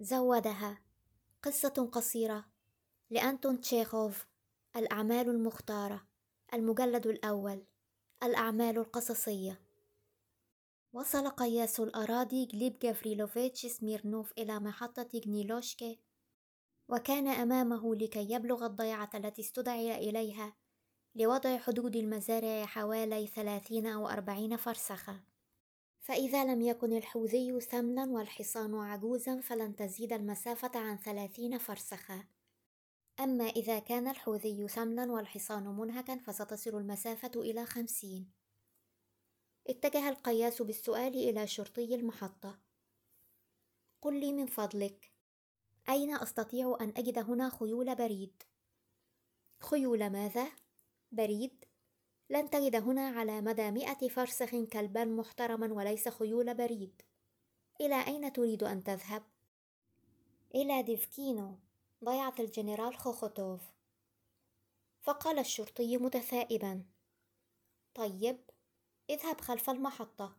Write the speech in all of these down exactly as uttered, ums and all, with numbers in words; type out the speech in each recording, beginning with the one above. زودها. قصة قصيرة لأنتون تشيخوف، الأعمال المختارة، المجلد الأول، الأعمال القصصية. وصل قياس الأراضي غليب غافريلوفيتش سميرنوف إلى محطة غنيلوشكي، وكان أمامه لكي يبلغ الضيعة التي استدعي إليها لوضع حدود المزارع حوالي ثلاثين أو أربعين فرسخة، فإذا لم يكن الحوذي سملا والحصان عجوزا فلن تزيد المسافة عن ثلاثين فرسخة، أما إذا كان الحوذي سملا والحصان منهكا فستصل المسافة إلى خمسين. اتجه القياس بالسؤال إلى شرطي المحطة: قل لي من فضلك، أين أستطيع أن أجد هنا خيول بريد؟ خيول ماذا؟ بريد؟ لن تجد هنا على مدى مئة فرسخ كلبا محترما وليس خيول بريد. إلى أين تريد أن تذهب؟ إلى ديفكينو، ضيعة الجنرال خوخوتوف. فقال الشرطي متثائبا: طيب، اذهب خلف المحطة،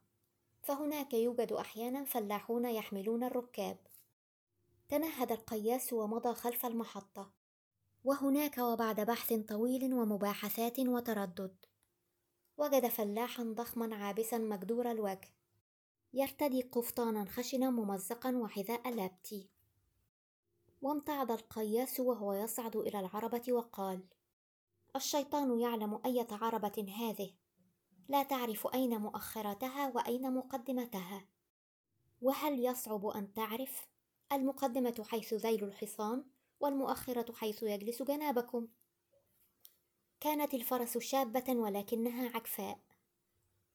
فهناك يوجد أحيانا فلاحون يحملون الركاب. تنهد القياس ومضى خلف المحطة، وهناك وبعد بحث طويل ومباحثات وتردد وجد فلاحا ضخما عابسا مجدور الوجه يرتدي قفطانا خشنا ممزقا وحذاء لابتي. وامتعض القياس وهو يصعد إلى العربة وقال: الشيطان يعلم أية عربة هذه، لا تعرف أين مؤخرتها وأين مقدمتها، وهل يصعب أن تعرف؟ المقدمة حيث ذيل الحصان، والمؤخرة حيث يجلس جنابكم. كانت الفرس شابة ولكنها عكفاء،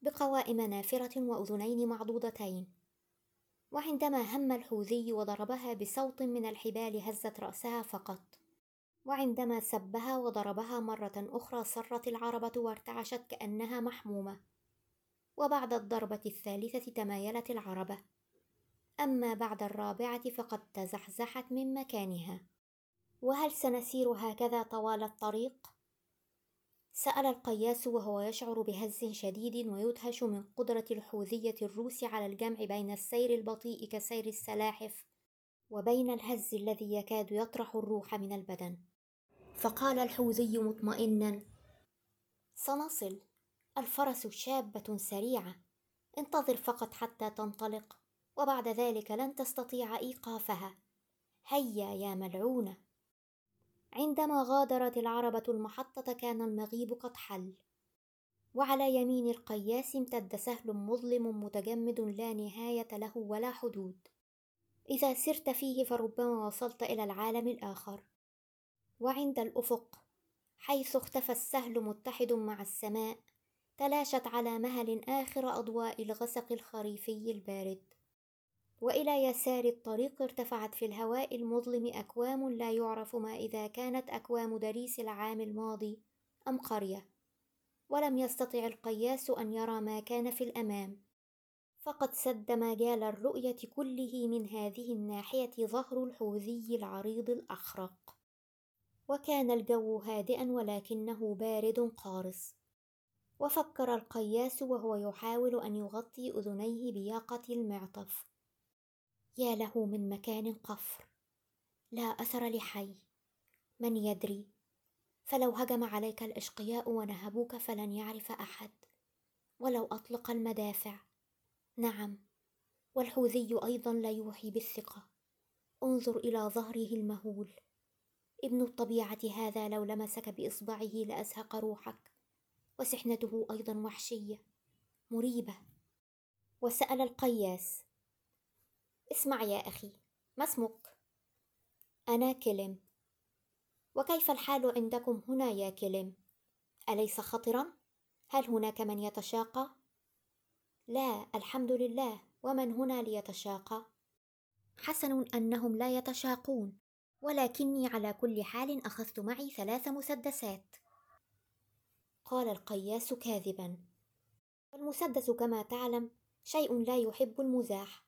بقوائم نافرة وأذنين معضودتين، وعندما هم الحوذي وضربها بصوت من الحبال هزت رأسها فقط، وعندما سبها وضربها مرة أخرى صرت العربة وارتعشت كأنها محمومة، وبعد الضربة الثالثة تمايلت العربة، أما بعد الرابعة فقد تزحزحت من مكانها. وهل سنسير هكذا طوال الطريق؟ سأل القياس وهو يشعر بهز شديد ويدهش من قدرة الحوذية الروس على الجمع بين السير البطيء كسير السلاحف وبين الهز الذي يكاد يطرح الروح من البدن. فقال الحوذي مطمئنا: سنصل، الفرس شابة سريعة، انتظر فقط حتى تنطلق، وبعد ذلك لن تستطيع إيقافها، هيا يا ملعونة. عندما غادرت العربة المحطة كان المغيب قد حل، وعلى يمين القياس امتد سهل مظلم متجمد لا نهاية له ولا حدود، إذا سرت فيه فربما وصلت إلى العالم الآخر. وعند الأفق حيث اختفى السهل متحد مع السماء تلاشت على مهل آخر أضواء الغسق الخريفي البارد، وإلى يسار الطريق ارتفعت في الهواء المظلم أكوام لا يعرف ما إذا كانت أكوام دريس العام الماضي أم قرية، ولم يستطع القياس أن يرى ما كان في الأمام، فقد سد مجال الرؤية كله من هذه الناحية ظهر الحوذي العريض الأخرق، وكان الجو هادئا ولكنه بارد قارس. وفكر القياس وهو يحاول أن يغطي أذنيه بياقة المعطف: يا له من مكان قفر، لا أثر لحي، من يدري، فلو هجم عليك الأشقياء ونهبوك فلن يعرف أحد، ولو أطلق المدافع، نعم، والحوذي أيضا لا يوحي بالثقة، انظر إلى ظهره المهول، ابن الطبيعة هذا لو لمسك بإصبعه لأزهق روحك، وسحنته أيضا وحشية مريبة. وسأل القياس: اسمع يا أخي، ما اسمك؟ أنا كلم. وكيف الحال عندكم هنا يا كلم؟ أليس خطرا؟ هل هناك من يتشاقى؟ لا، الحمد لله، ومن هنا ليتشاقى؟ حسن أنهم لا يتشاقون، ولكني على كل حال أخذت معي ثلاث مسدسات. قال القياس كاذبا: المسدس كما تعلم شيء لا يحب المزاح،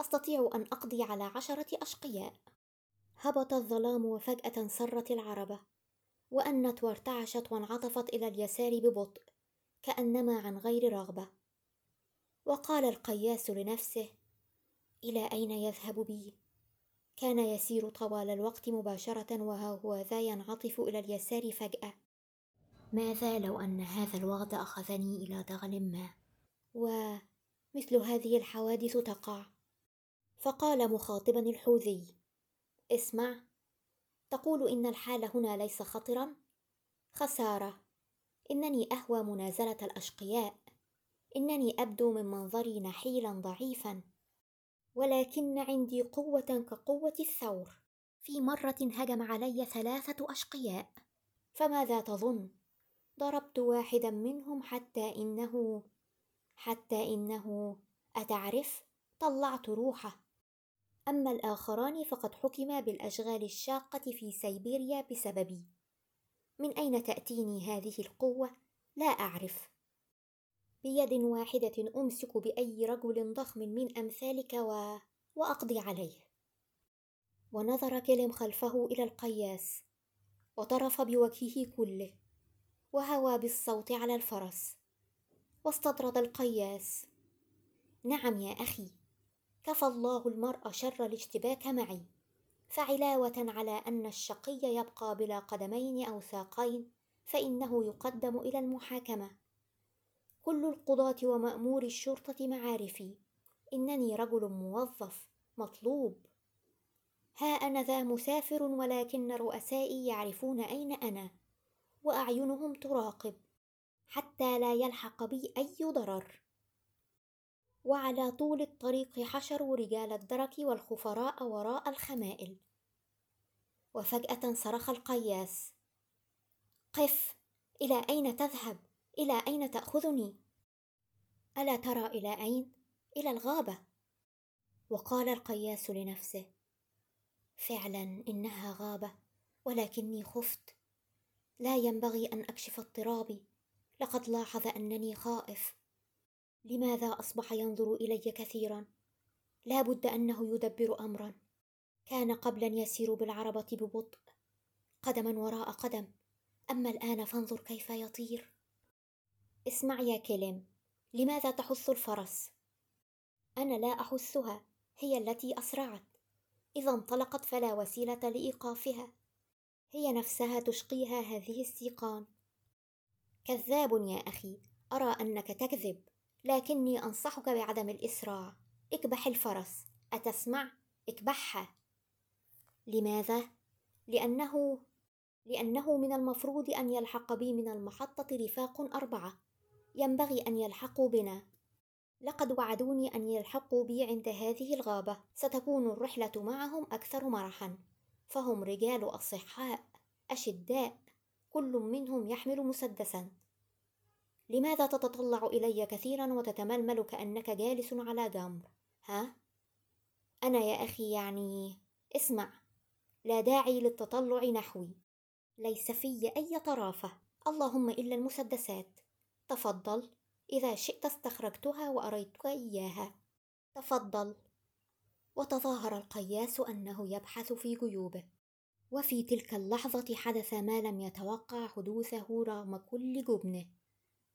أستطيع أن أقضي على عشرة أشقياء. هبط الظلام وفجأة صرت العربة، وأنت وارتعشت وانعطفت إلى اليسار ببطء كأنما عن غير رغبة. وقال القياس لنفسه: إلى أين يذهب بي؟ كان يسير طوال الوقت مباشرة وها هو ذا ينعطف إلى اليسار فجأة. ماذا لو أن هذا الوغد أخذني إلى دغل ما ومثل هذه الحوادث تقع؟ فقال مخاطبا الحوذي: اسمع، تقول إن الحال هنا ليس خطرا؟ خسارة، إنني أهوى منازلة الأشقياء، إنني أبدو من منظري نحيلا ضعيفا، ولكن عندي قوة كقوة الثور. في مرة هجم علي ثلاثة أشقياء، فماذا تظن؟ ضربت واحدا منهم حتى إنه حتى إنه أتعرف؟ طلعت روحه. أما الآخران فقد حكما بالأشغال الشاقة في سيبيريا بسببي. من أين تأتيني هذه القوة؟ لا أعرف. بيد واحدة أمسك بأي رجل ضخم من أمثالك و... وأقضي عليه. ونظر كلم خلفه إلى القياس، وطرف بوجهه كله، وهوى بالصوت على الفرس، واستطرد القياس: نعم يا أخي، كفى الله المرء شر الاشتباك معي، فعلاوة على أن الشقي يبقى بلا قدمين أو ساقين فإنه يقدم إلى المحاكمة. كل القضاة ومأمور الشرطة معارفي، إنني رجل موظف مطلوب. ها أنا ذا مسافر، ولكن رؤسائي يعرفون أين أنا، وأعينهم تراقب حتى لا يلحق بي أي ضرر. وعلى طول الطريق حشروا رجال الدرك والخفراء وراء الخمائل. وفجأة صرخ القياس: قف! إلى أين تذهب؟ إلى أين تأخذني؟ ألا ترى إلى أين؟ إلى الغابة. وقال القياس لنفسه: فعلا إنها غابة، ولكني خفت، لا ينبغي أن أكشف اضطرابي، لقد لاحظ أنني خائف. لماذا أصبح ينظر إلي كثيرا؟ لا بد أنه يدبر أمرا. كان قبلا يسير بالعربة ببطء، قدما وراء قدم، أما الآن فانظر كيف يطير. اسمع يا كلم، لماذا تحث الفرس؟ أنا لا أحثها، هي التي أسرعت. إذا انطلقت فلا وسيلة لإيقافها، هي نفسها تشقيها هذه السيقان. كذاب يا أخي، أرى أنك تكذب، لكني أنصحك بعدم الإسراع. اكبح الفرس، أتسمع؟ اكبحها. لماذا؟ لأنه لأنه من المفروض أن يلحق بي من المحطة رفاق أربعة، ينبغي أن يلحقوا بنا. لقد وعدوني أن يلحقوا بي عند هذه الغابة، ستكون الرحلة معهم أكثر مرحا، فهم رجال أصحاء أشداء، كل منهم يحمل مسدسا. لماذا تتطلع إلي كثيرا وتتململ كأنك جالس على جمر؟ ها؟ أنا يا أخي يعني اسمع، لا داعي للتطلع نحوي، ليس في أي طرافة، اللهم إلا المسدسات. تفضل، إذا شئت استخرجتها وأريتك إياها، تفضل. وتظاهر القياس أنه يبحث في جيوبه. وفي تلك اللحظة حدث ما لم يتوقع حدوثه رغم كل جبنه،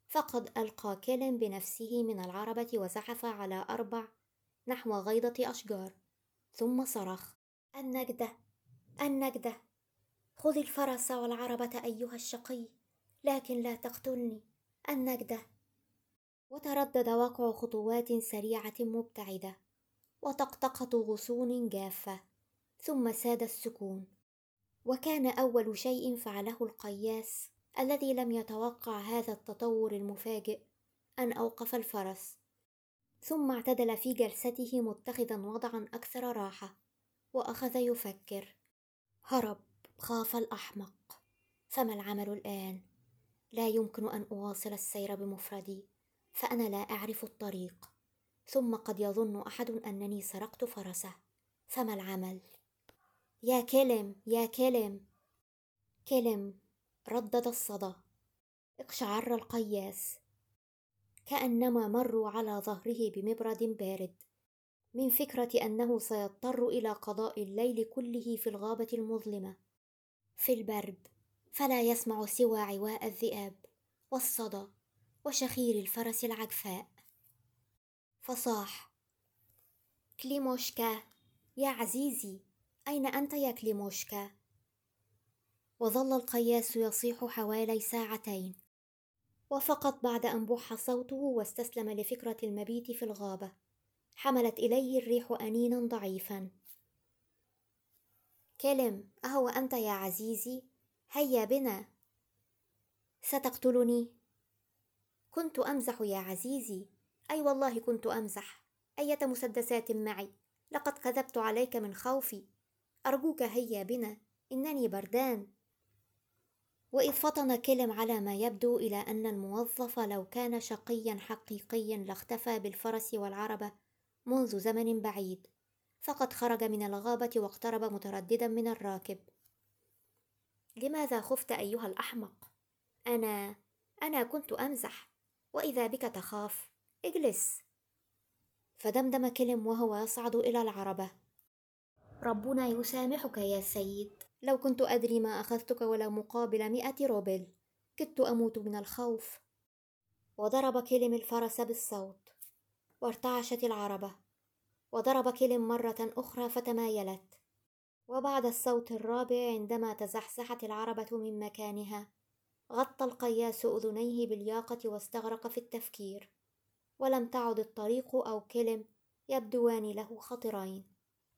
فقد ألقى كلم بنفسه من العربة وزحف على أربع نحو غيضة أشجار، ثم صرخ: النجدة، النجدة، خذ الفرس والعربة أيها الشقي، لكن لا تقتلني، النجدة. وتردد وقع خطوات سريعة مبتعدة وطقطقة غصون جافة، ثم ساد السكون. وكان أول شيء فعله القياس، الذي لم يتوقع هذا التطور المفاجئ، أن أوقف الفرس، ثم اعتدل في جلسته متخذا وضعا أكثر راحة، وأخذ يفكر. هرب، خاف الأحمق، فما العمل الآن؟ لا يمكن أن أواصل السير بمفردي، فأنا لا أعرف الطريق، ثم قد يظن أحد أنني سرقت فرسه، فما العمل؟ يا كلم، يا كلم، كلم. ردد الصدى. اقشعر القياس، كأنما مروا على ظهره بمبرد بارد، من فكرة أنه سيضطر إلى قضاء الليل كله في الغابة المظلمة في البرد، فلا يسمع سوى عواء الذئاب والصدى وشخير الفرس العجفاء. فصاح: كليموشكا، يا عزيزي، أين أنت يا كليموشكا؟ وظل القياس يصيح حوالي ساعتين، وفقط بعد أن بح صوته واستسلم لفكرة المبيت في الغابة حملت إليه الريح أنينا ضعيفا. كلم، أهو أنت يا عزيزي؟ هيا بنا. ستقتلني؟ كنت أمزح يا عزيزي، أي والله كنت أمزح. أية مسدسات معي؟ لقد كذبت عليك من خوفي. أرجوك هيا بنا، إنني بردان. وإذ فطن كلم على ما يبدو إلى أن الموظف لو كان شقيا حقيقيا لاختفى بالفرس والعربة منذ زمن بعيد، فقد خرج من الغابة واقترب مترددا من الراكب. لماذا خفت أيها الأحمق؟ أنا أنا كنت أمزح، وإذا بك تخاف. اجلس. فدمدم كلم وهو يصعد إلى العربة: ربنا يسامحك يا سيد، لو كنت أدري ما أخذتك ولا مقابل مئة روبل كدت أموت من الخوف. وضرب كلم الفرس بالصوت، وارتعشت العربة، وضرب كلم مرة أخرى فتمايلت، وبعد الصوت الرابع عندما تزحزحت العربة من مكانها غطى القياس أذنيه بالياقة واستغرق في التفكير، ولم تعد الطريق أو كلم يبدوان له خطرين.